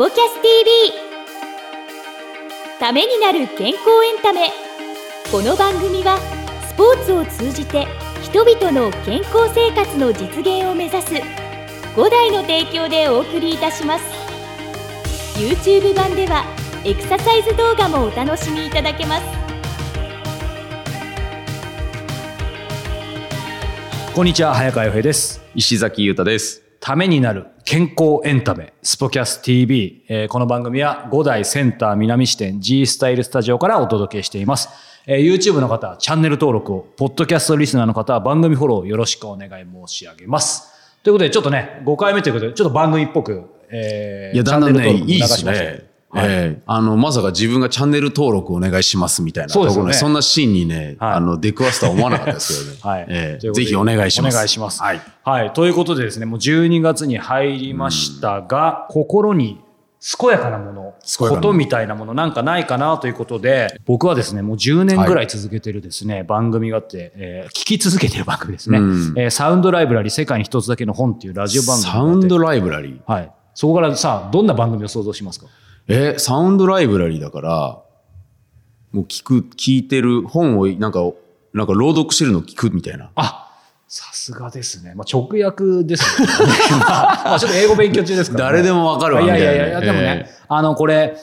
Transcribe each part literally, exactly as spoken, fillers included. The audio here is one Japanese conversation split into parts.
ポキャス ティーブイ ためになる健康エンタメ。この番組はスポーツを通じて人々の健康生活の実現を目指すごだいの提供でお送りいたします。 YouTube 版ではエクササイズ動画もお楽しみいただけます。こんにちは、早川洋平です。石崎裕太です。ためになる健康エンタメスポキャス ティーブイ、えー、この番組はごだいセンター南支店 G スタイルスタジオからお届けしています。えー、YouTube の方はチャンネル登録を、ポッドキャストリスナーの方は番組フォローよろしくお願い申し上げます。ということでちょっとねごかいめということでちょっと番組っぽく、えー、いやだんだんねいいですね、はい、えー、あのまさか自分がチャンネル登録お願いしますみたいな、 そうですよね、そんなシーンにね、はい、あの出くわすとは思わなかったですけどね、はい、えー、ぜひお願いします。お願いします、はいはい、ということでですね、もうじゅうにがつに入りましたが、うん、心に健やかなもの、ことみたいなものなんかないかなということで、僕はですねもうじゅうねんぐらい続けてるですね、はい、番組があって、えー、聞き続けてる番組ですね、うん、えー、サウンドライブラリー世界に一つだけの本っていうラジオ番組。サウンドライブラリー、はい、そこからさどんな番組を想像しますか。えー、サウンドライブラリーだからもう聞く聞いてる本をなんかなんか朗読してるのを聞くみたいな。あ、さすがですね。まあ、直訳です、ね。まあちょっと英語勉強中ですから、ね。誰でもわかるわみたいな。いやいやいやでもね、えー、あのこれ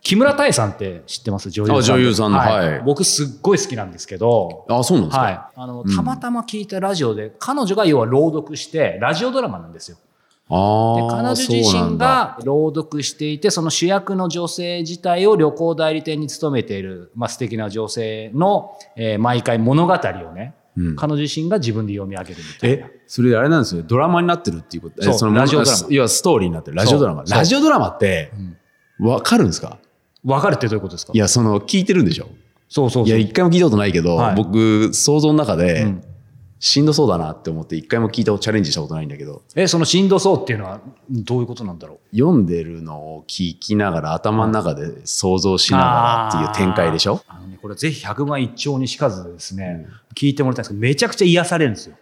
木村多江さんって知ってます女優さん。あ、女優さんの、はい、はい。僕すっごい好きなんですけど。あ、そうなんですか。はい。あのたまたま聞いたラジオで、うん、彼女が要は朗読してラジオドラマなんですよ。あで彼女自身が朗読していて そ, その主役の女性自体を旅行代理店に勤めている、まあ、素敵な女性の、えー、毎回物語をね、うん、彼女自身が自分で読み上げるみたいな。えそれあれなんですよ、ドラマになってるっていうこと。そう、そのラジオドラマ、いやストーリーになってるラジオドラマ。ラジオドラマって分かるんですか。分かるってどういうことですか。いやその聞いてるんでしょ。そうそうそう、いや一回も聞いたことないけど、はい、僕想像の中で、うん、しんどそうだなって思って一回も聞いたチャレンジしたことないんだけど。え、そのしんどそうっていうのはどういうことなんだろう。読んでるのを聞きながら頭の中で想像しながらっていう展開でしょ。ああの、ね、これぜひひゃくまん一丁にしかずですね、うん、聞いてもらいたいんですけど、めちゃくちゃ癒されるんですよ。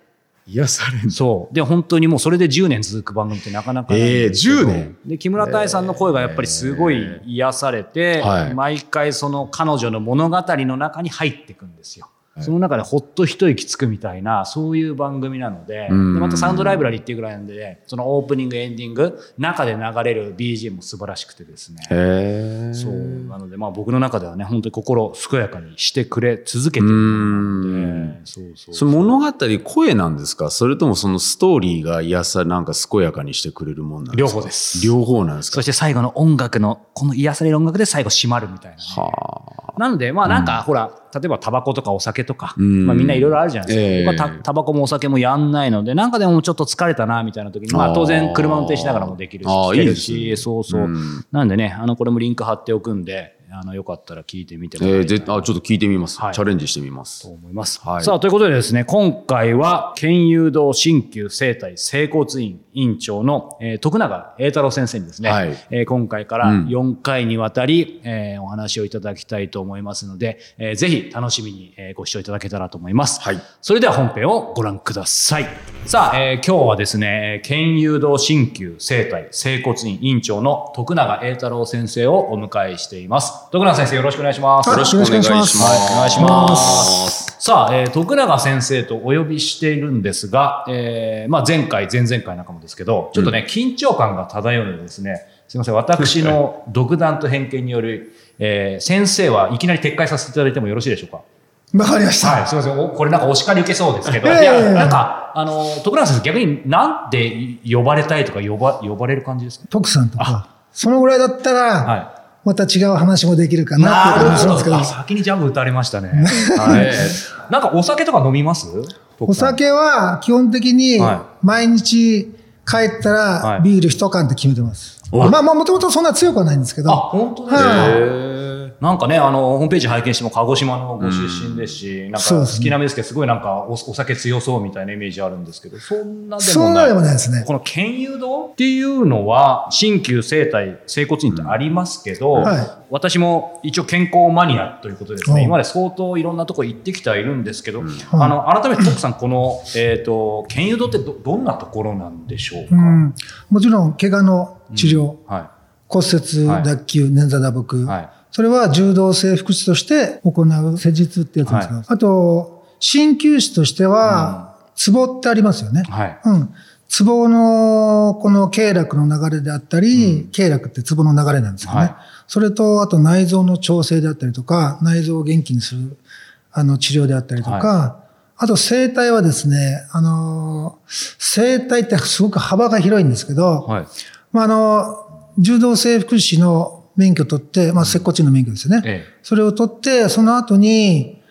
癒される。そうで本当にもうそれでじゅうねん続く番組ってなかなかないんですけど、えー、じゅうねんで木村多江さんの声がやっぱりすごい癒されて、えーはい、毎回その彼女の物語の中に入っていくんですよ。その中でほっと一息つくみたいな、そういう番組なので、でまたサウンドライブラリーっていうぐらいなんで、ね、そのオープニングエンディング中で流れる ビージーエム も素晴らしくてですね。へー、そうなので、まあ、僕の中ではね本当に心を健やかにしてくれ続けているので、そうそうそう、その物語声なんですか、それともそのストーリーが癒さなんか健やかにしてくれるもんなんですか。両方です。両方なんですか。そして最後の音楽のこの癒される音楽で最後締まるみたいな、ね、はなのでまあなんか、うん、ほら例えばタバコとかお酒とか、まあ、みんないろいろあるじゃないですか、えーまあ、タバコもお酒もやんないのでなんかでもちょっと疲れたなみたいな時に、まあ、当然車運転しながらもできるし聞けるし、いい、ね、そうそう、うん、なんでねあのこれもリンク貼っておくんで、あのよかったら聞いてみてもらえたら、えー、あちょっと聞いてみます、はい、チャレンジしてみますと思います、はい、さあということでですね、今回は県友堂鍼灸整体整骨院院長の、えー、徳永英太郎先生にですね、はい、えー、今回からよんかいにわたり、うん、えー、お話をいただきたいと思いますので、えー、ぜひ楽しみにご視聴いただけたらと思います、はい、それでは本編をご覧ください。さあ、えー、今日はですね県友堂鍼灸整体整骨院院長の徳永英太郎先生をお迎えしています。徳永先生よろしくお願いします。よろしくお願いします。お願いします。さあ、えー、徳永先生とお呼びしているんですが、えー、まあ前回前々回なんかもですけど、ちょっとね、うん、緊張感が漂うのでですね、すみません、私の独断と偏見による、えー、先生はいきなり撤回させていただいてもよろしいでしょうか。わかりました。はい、すみません、これなんかお叱り受けそうですけど、いやなんかあの徳永先生逆になんで呼ばれたいとか呼ば呼ばれる感じですか。徳さんとかそのぐらいだったら。はい。また違う話もできるかなって感じなんですけど。先にジャブ打たれましたね。はい。なんかお酒とか飲みます？お酒は基本的に毎日帰ったらビール一缶って決めてます。はい、まあまあもともとそんな強くはないんですけど。あ、本当ですか。はい、なんかね、あの、ホームページ拝見しても鹿児島のご出身ですし、うん、なんか好きな目ですけど、すごいなんかお酒強そうみたいなイメージあるんですけど、そんなでもない。そんなでもないですね。この県友堂っていうのは、鍼灸整体、整骨院ってありますけど、うん、はい、私も一応健康マニアということですね、うん、今まで相当いろんなとこ行ってきてはいるんですけど、うん、あの、改めて徳さん、この、えっと、県友堂って ど, どんなところなんでしょうか。うん、もちろん、怪我の治療。うん、はい、骨折、脱臼、捻挫、打撲、はい、それは柔道整復師として行う施術ってやつですけど、はい、あと鍼灸師としては壺、うん、ってありますよね、はい、うん。壺のこの経絡の流れであったり、うん、経絡って壺の流れなんですよね、はい、それとあと内臓の調整であったりとか、内臓を元気にするあの治療であったりとか、はい、あと整体はですね、あの整体ってすごく幅が広いんですけど、はい、まああの柔道整復師の免許取って、まあ接骨院の免許ですよね、ええ、それを取って、その後に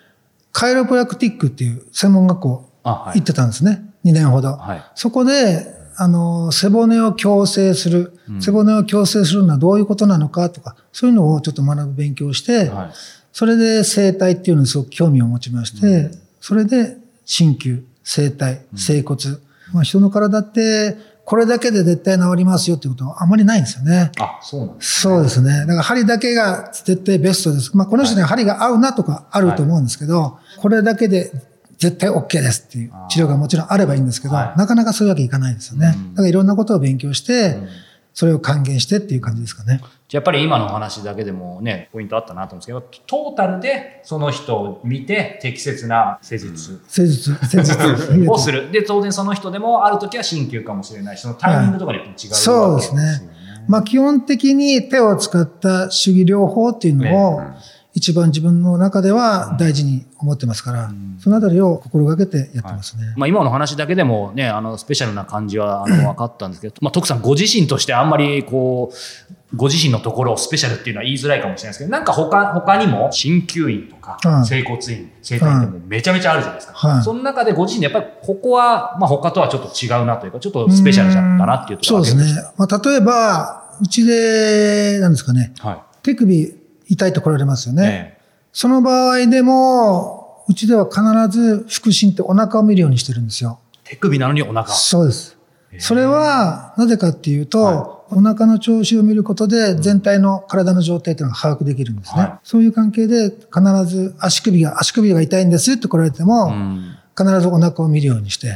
カイロプラクティックっていう専門学校行ってたんですね、はい、にねんほど、はい、そこであの背骨を矯正する、背骨を矯正するのはどういうことなのかとか、そういうのをちょっと学ぶ勉強して、はい、それで整体っていうのにすごく興味を持ちまして、うん、それで鍼灸、整体、整骨、うん、まあ、人の体ってこれだけで絶対治りますよってことはあまりないんですよね。あ、そうなんですね。そうですね。だから針だけが絶対ベストです。まあこの人には針が合うなとかあると思うんですけど、はい、これだけで絶対 OK ですっていう治療がもちろんあればいいんですけど、はい、なかなかそういうわけいかないですよね、うん。だからいろんなことを勉強して、うん、それを還元してっていう感じですかね。やっぱり今のお話だけでもね、ポイントあったなと思うんですけど、トータルでその人を見て適切な施術、うん、施術、施術をする。で、当然その人でもある時は鍼灸かもしれないし、そのタイミングとかで違うわけですよね。はい、そうですね。まあ基本的に手を使った手技療法っていうのを一番自分の中では大事に思ってますから、うん、そのあたりを心がけてやってますね。はい、まあ今の話だけでもね、あのスペシャルな感じはあの分かったんですけど、まあ徳さんご自身としてあんまりこうご自身のところをスペシャルっていうのは言いづらいかもしれないですけど、なんか他、他にも鍼灸院とか整骨院、整体院ってもうめちゃめちゃあるじゃないですか。うん、その中でご自身でやっぱりここは、まあ、他とはちょっと違うなというか、ちょっとスペシャルだったなっていうところがあるんです。そうですね。まあ、例えばうちでなんですかね、はい、手首痛いと来られますよね。ね、その場合でもうちでは必ず腹診ってお腹を見るようにしてるんですよ。手首なのにお腹。そうです。それはなぜかっていうと、はい、お腹の調子を見ることで全体の体の状態というのが把握できるんですね、はい、そういう関係で必ず足首が足首が痛いんですって来られても、うん、必ずお腹を見るようにして、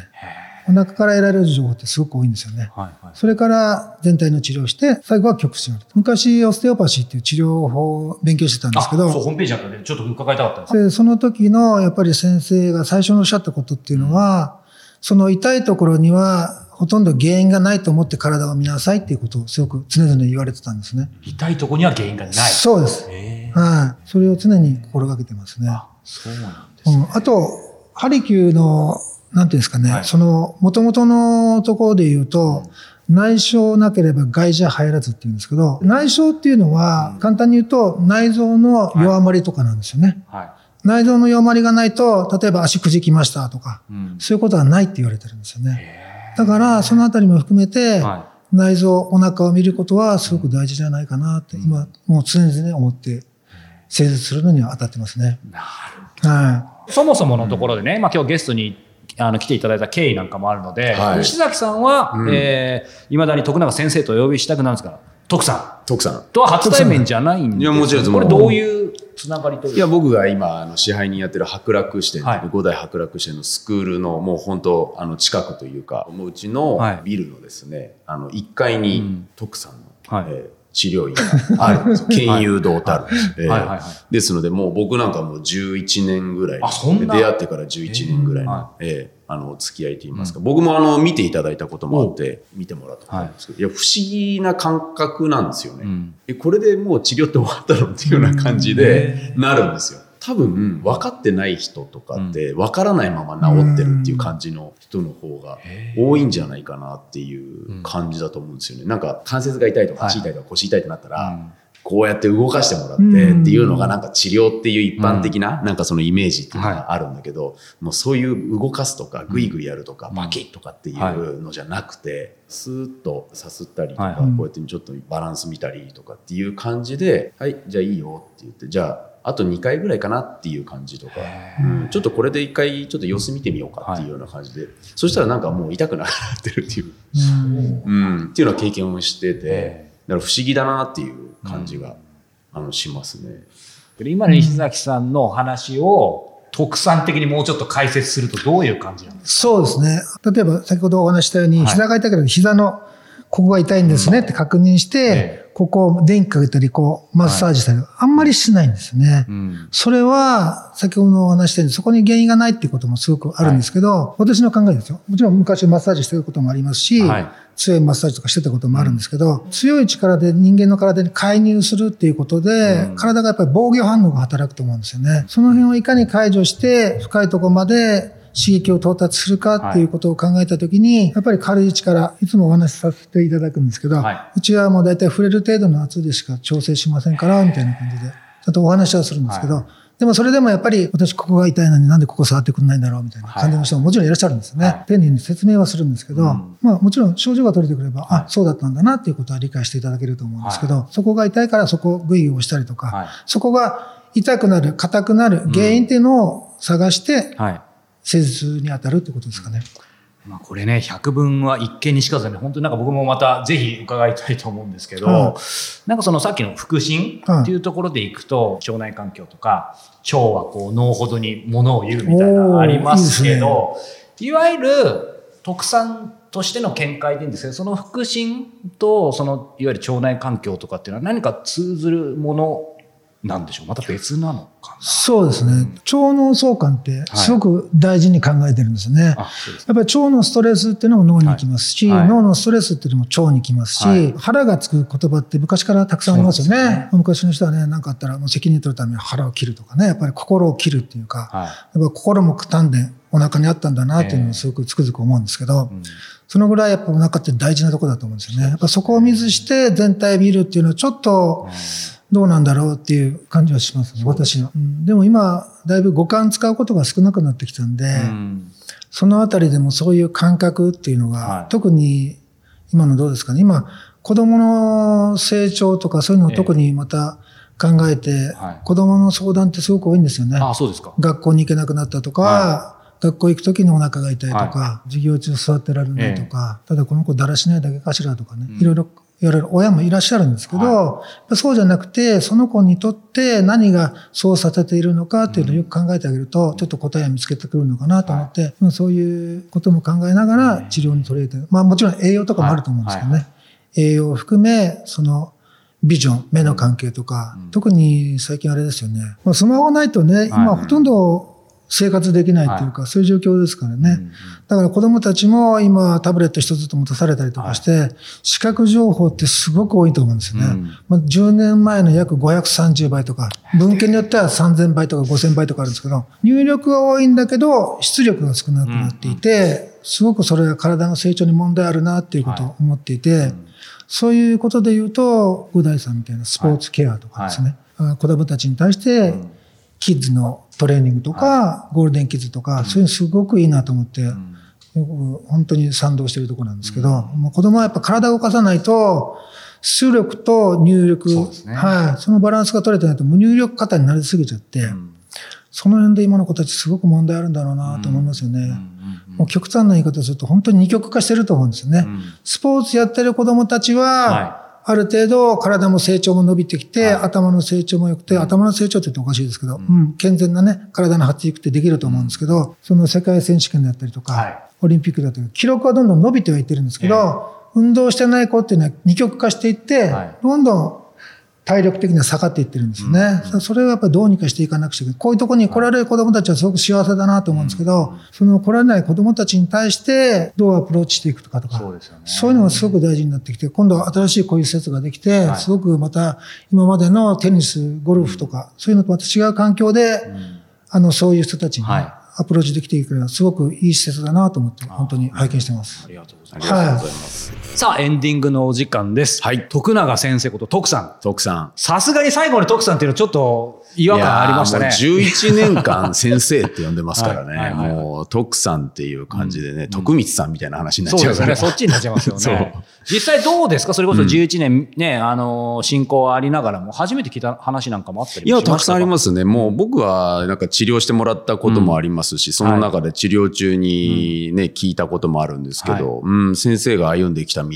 お腹から得られる情報ってすごく多いんですよね、はいはい、それから全体の治療をして最後は局所。昔オステオパシーっていう治療法を勉強してたんですけど、あ、そう、ホームページあったんでちょっと伺いたかったんです。でその時のやっぱり先生が最初におっしゃったことっていうのは、うん、その痛いところにはほとんど原因がないと思って体を見なさいっていうことをすごく常々言われてたんですね。痛いとこには原因がない。そうです。はい。それを常に心がけてますね。あ、そうなんですね。うん、あとハリキューのなんていうんですかね、はい、その元々のところで言うと、うん、内傷なければ外邪入らずっていうんですけど、内傷っていうのは簡単に言うと内臓の弱まりとかなんですよね。はいはい、内臓の弱まりがないと、例えば足くじきましたとか、うん、そういうことはないって言われてるんですよね。だからそのあたりも含めて内臓、お腹を見ることはすごく大事じゃないかなって今もう常々思って施術するのには当たってますね。なるほど。はい、そもそものところでね、まあ、今日ゲストにあの来ていただいた経緯なんかもあるので、はい、西崎さんは、うん、えー、未だに徳永先生とお呼びしたくなるんですから、徳さん、徳さんとは初対面じゃないんです。いや、もちろん。これどういうつながりというか。いや、僕が今あの支配人やってる白楽支店、五代白楽支店のスクールのもう本当あの近くというか、もううちのビルのですね、あのいっかいに徳さんの、うん、えー、はい、治療院があるんですよ。県有堂たるんです。ですので、もう僕なんかもうじゅういちねんぐらい、出会ってからじゅういちねんぐらいの、えーえー、あの付き合いといいますか、うん、僕もあの見ていただいたこともあって、見てもらったことあるんですけど、はい、いや、不思議な感覚なんですよね。うん、え、これでもう治療って終わったのっていうような感じでなるんですよ。多分分かってない人とかって分からないまま治ってるっていう感じの人の方が多いんじゃないかなっていう感じだと思うんですよね。なんか関節が痛いとか足痛いとか腰痛いってなったらこうやって動かしてもらってっていうのがなんか治療っていう一般的ななんかそのイメージっていうのがあるんだけど、もうそういう動かすとかグイグイやるとかバキッとかっていうのじゃなくて、スーッとさすったりとかこうやってちょっとバランス見たりとかっていう感じで、はい、じゃあいいよって言って、じゃああとにかいぐらいかなっていう感じとか、うん、ちょっとこれでいっかいちょっと様子見てみようかっていうような感じで、はい、そしたらなんかもう痛くなくなってるっていう、うん、うん、っていうような経験をしてて、だから不思議だなっていう感じが、うん、あのしますね。今の西崎さんの話を特産的にもうちょっと解説するとどういう感じなんですか？そうですね。例えば先ほどお話したように、はい、膝が痛ければ膝のここが痛いんですねって確認して、ここを電気かけたり、こう、マッサージしたり、あんまりしないんですよね。それは、先ほどお話したように、そこに原因がないっていうこともすごくあるんですけど、私の考えですよ。もちろん昔マッサージしてることもありますし、強いマッサージとかしてたこともあるんですけど、強い力で人間の体に介入するっていうことで、体がやっぱり防御反応が働くと思うんですよね。その辺をいかに解除して、深いところまで、刺激を到達するかっていうことを考えたときに、はい、やっぱり軽い力、いつもお話しさせていただくんですけど、はい、うちはもう大体触れる程度の圧でしか調整しませんから、みたいな感じで、ちょっとお話はするんですけど、はい、でもそれでもやっぱり私ここが痛いのになんでここ触ってくんないんだろうみたいな感じの人ももちろんいらっしゃるんですよね。はい、丁寧に説明はするんですけど、うん、まあもちろん症状が取れてくれば、はい、あ、そうだったんだなっていうことは理解していただけると思うんですけど、はい、そこが痛いからそこをグイグイ押したりとか、はい、そこが痛くなる、硬くなる原因っていうのを探して、うん、はい、施術に当たるってことですかね。まあ、これね、百聞は一見にしかずね、本当になんか僕もまたぜひ伺いたいと思うんですけど、うん、なんかそのさっきの腹心っていうところでいくと、うん、腸内環境とか、腸はこう脳ほどに物を言うみたいなのありますけど、いいですね、いわゆる特産としての見解でいいんですけど、その腹心とそのいわゆる腸内環境とかっていうのは何か通ずるものなんでしょう。また別なのかな。そうですね。うん、腸脳相関ってすごく大事に考えてるんですね。はい、あ、そうですね。やっぱり腸のストレスっていうのも脳にきますし、はいはい、脳のストレスっていうのも腸にきますし、はい、腹がつく言葉って昔からたくさんありますよね。ね、昔の人はね、何かあったらもう責任取るために腹を切るとかね、やっぱり心を切るっていうか、はい、やっぱ心もくたんでお腹にあったんだなっていうのをすごくつくづく思うんですけど、えーうん、そのぐらいやっぱお腹って大事なところだと思うんですよね。やっぱそこを見ずして全体見るっていうのはちょっと、えーどうなんだろうっていう感じはしますね、私は、うん。でも今、だいぶ五感使うことが少なくなってきたんで、うん、そのあたりでもそういう感覚っていうのが、はい、特に今のどうですかね、今、子供の成長とかそういうのを特にまた考えて、えーはい、子供の相談ってすごく多いんですよね。あ、そうですか。学校に行けなくなったとか、はい、学校行くときにお腹が痛いとか、はい、授業中座ってられないとか、えー、ただこの子だらしないだけかしらとかね、うん、いろいろ言われる親もいらっしゃるんですけど、はい、そうじゃなくて、その子にとって何がそうさせているのかっていうのをよく考えてあげると、うん、ちょっと答えを見つけてくるのかなと思って、はい、そういうことも考えながら治療に取り入れて、まあもちろん栄養とかもあると思うんですけどね。はいはい、栄養を含め、そのビジョン、目の関係とか、うん、特に最近あれですよね。まあ、スマホないとね、今ほとんど生活できないというか、はい、そういう状況ですからね、うんうん。だから子供たちも今タブレット一つずつ持たされたりとかして、はい、視覚情報ってすごく多いと思うんですよね。うん、まあ、じゅうねんまえの約ごひゃくさんじゅうばいとか、文献によってはさんぜんばいとかごせんばいとかあるんですけど、入力は多いんだけど、出力が少なくなっていて、うん、すごくそれは体の成長に問題あるなっていうことを思っていて、はい、そういうことで言うと、う大さんみたいなスポーツケアとかですね、はい、子供たちに対して、うん、キッズのトレーニングとか、はい、ゴールデンキッズとか、うん、そういうのすごくいいなと思って、うん、本当に賛同しているところなんですけど、うん、もう子供はやっぱ体を動かさないと、出力と入力、そうですね、はい、そのバランスが取れてないと無入力型になりすぎちゃって、うん、その辺で今の子たちすごく問題あるんだろうなと思いますよね。うんうんうん、もう極端な言い方すると本当に二極化してると思うんですよね。うん、スポーツやってる子供たちは、はい、ある程度体も成長も伸びてきて、はい、頭の成長も良くて、うん、頭の成長って言っておかしいですけど、うんうん、健全なね、体の発育ってできると思うんですけど、うん、その世界選手権だったりとか、はい、オリンピックだったり、記録はどんどん伸びてはいってるんですけど、えー、運動してない子っていうのは二極化していって、はい、どんどん体力的には下がっていってるんですよね。うんうん、それはやっぱりどうにかしていかなくちゃいけない。こういうところに来られる子供たちはすごく幸せだなと思うんですけど、うんうん、その来られない子供たちに対してどうアプローチしていくとかとか、そうですよね、そういうのがすごく大事になってきて、今度は新しいこういう施設ができて、はい、すごくまた今までのテニス、ゴルフとか、うん、そういうのとまた違う環境で、うん、あの、そういう人たちに、はい、アプローチできていくのはすごくいい施設だなと思って本当に拝見してます。ありがとうございます、はい、さあエンディングのお時間です、はい、徳永先生こと徳さん徳さんさすがに最後の徳さんっていうのはちょっと違和感ありましたね。もうじゅういちねんかん先生って呼んでますからね、はいはいはい、もう徳さんっていう感じでね、うん、徳光さんみたいな話になっちゃう、うん、そうですね、そっちになっちゃいますよね。実際どうですか、それこそじゅういちねんね、うん、あの進行ありながらも初めて聞いた話なんかもあったりしましたか。いやたくさんありますね。もう僕はなんか治療してもらったこともあります、うんその中で治療中に、ね、はい、聞いたこともあるんですけど、はい、うん、先生が歩んできた道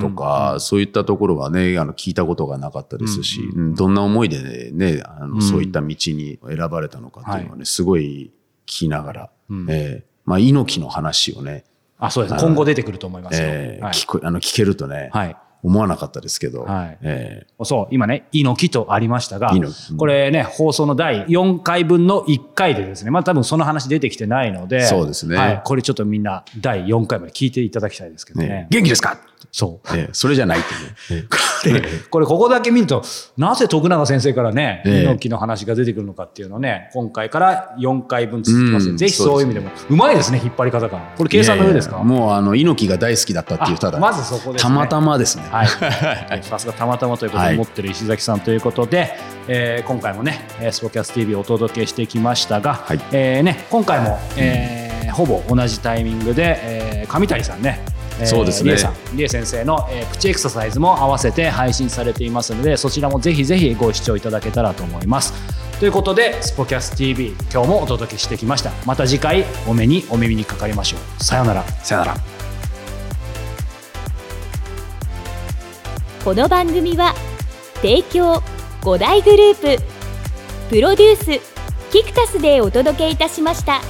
とか、うん、そういったところが、ね、あの聞いたことがなかったですし、うんうん、どんな思いで、ね、あの、うん、そういった道に選ばれたのかっていうのは、ね、はい、すごい聞きながら、うん、えーまあ、猪木の話をね、あ、そうです。今後出てくると思いますよ。えーはい、聞, あの聞けるとね、はい、思わなかったですけど、はいえー、そう今ね猪木とありましたが、うん、これね放送のだいよんかいぶんのいっかいでですね、まあ多分その話出てきてないので、そうですね、はい、これちょっとみんなだいよんかいまで聞いていただきたいですけどね。ね元気ですか？そう、えー、それじゃないってね。これここだけ見るとなぜ徳永先生からね猪木の話が出てくるのかっていうのをね今回からよんかいぶん続きますので、ぜひそういう意味でもうまいですね引っ張り方が。これ計算の上ですか？いやいやもうあの猪木が大好きだったっていうただまずそこです、ね、たまたまですね。はい、さすがたまたまということを持ってる石崎さんということで、はいえー、今回もねスポキャス ティーブイ をお届けしてきましたが、はいえーね、今回も、えーうん、ほぼ同じタイミングで、えー、上谷さんねそうですね、リエ先生の、えー、口エクササイズも合わせて配信されていますので、そちらもぜひぜひご視聴いただけたらと思います。ということでスポキャス ティーブイ 今日もお届けしてきました。また次回お目にお耳にかかりましょう。さよなら。さよなら。この番組は提供ごだいグループプロデュースキクタスでお届けいたしました。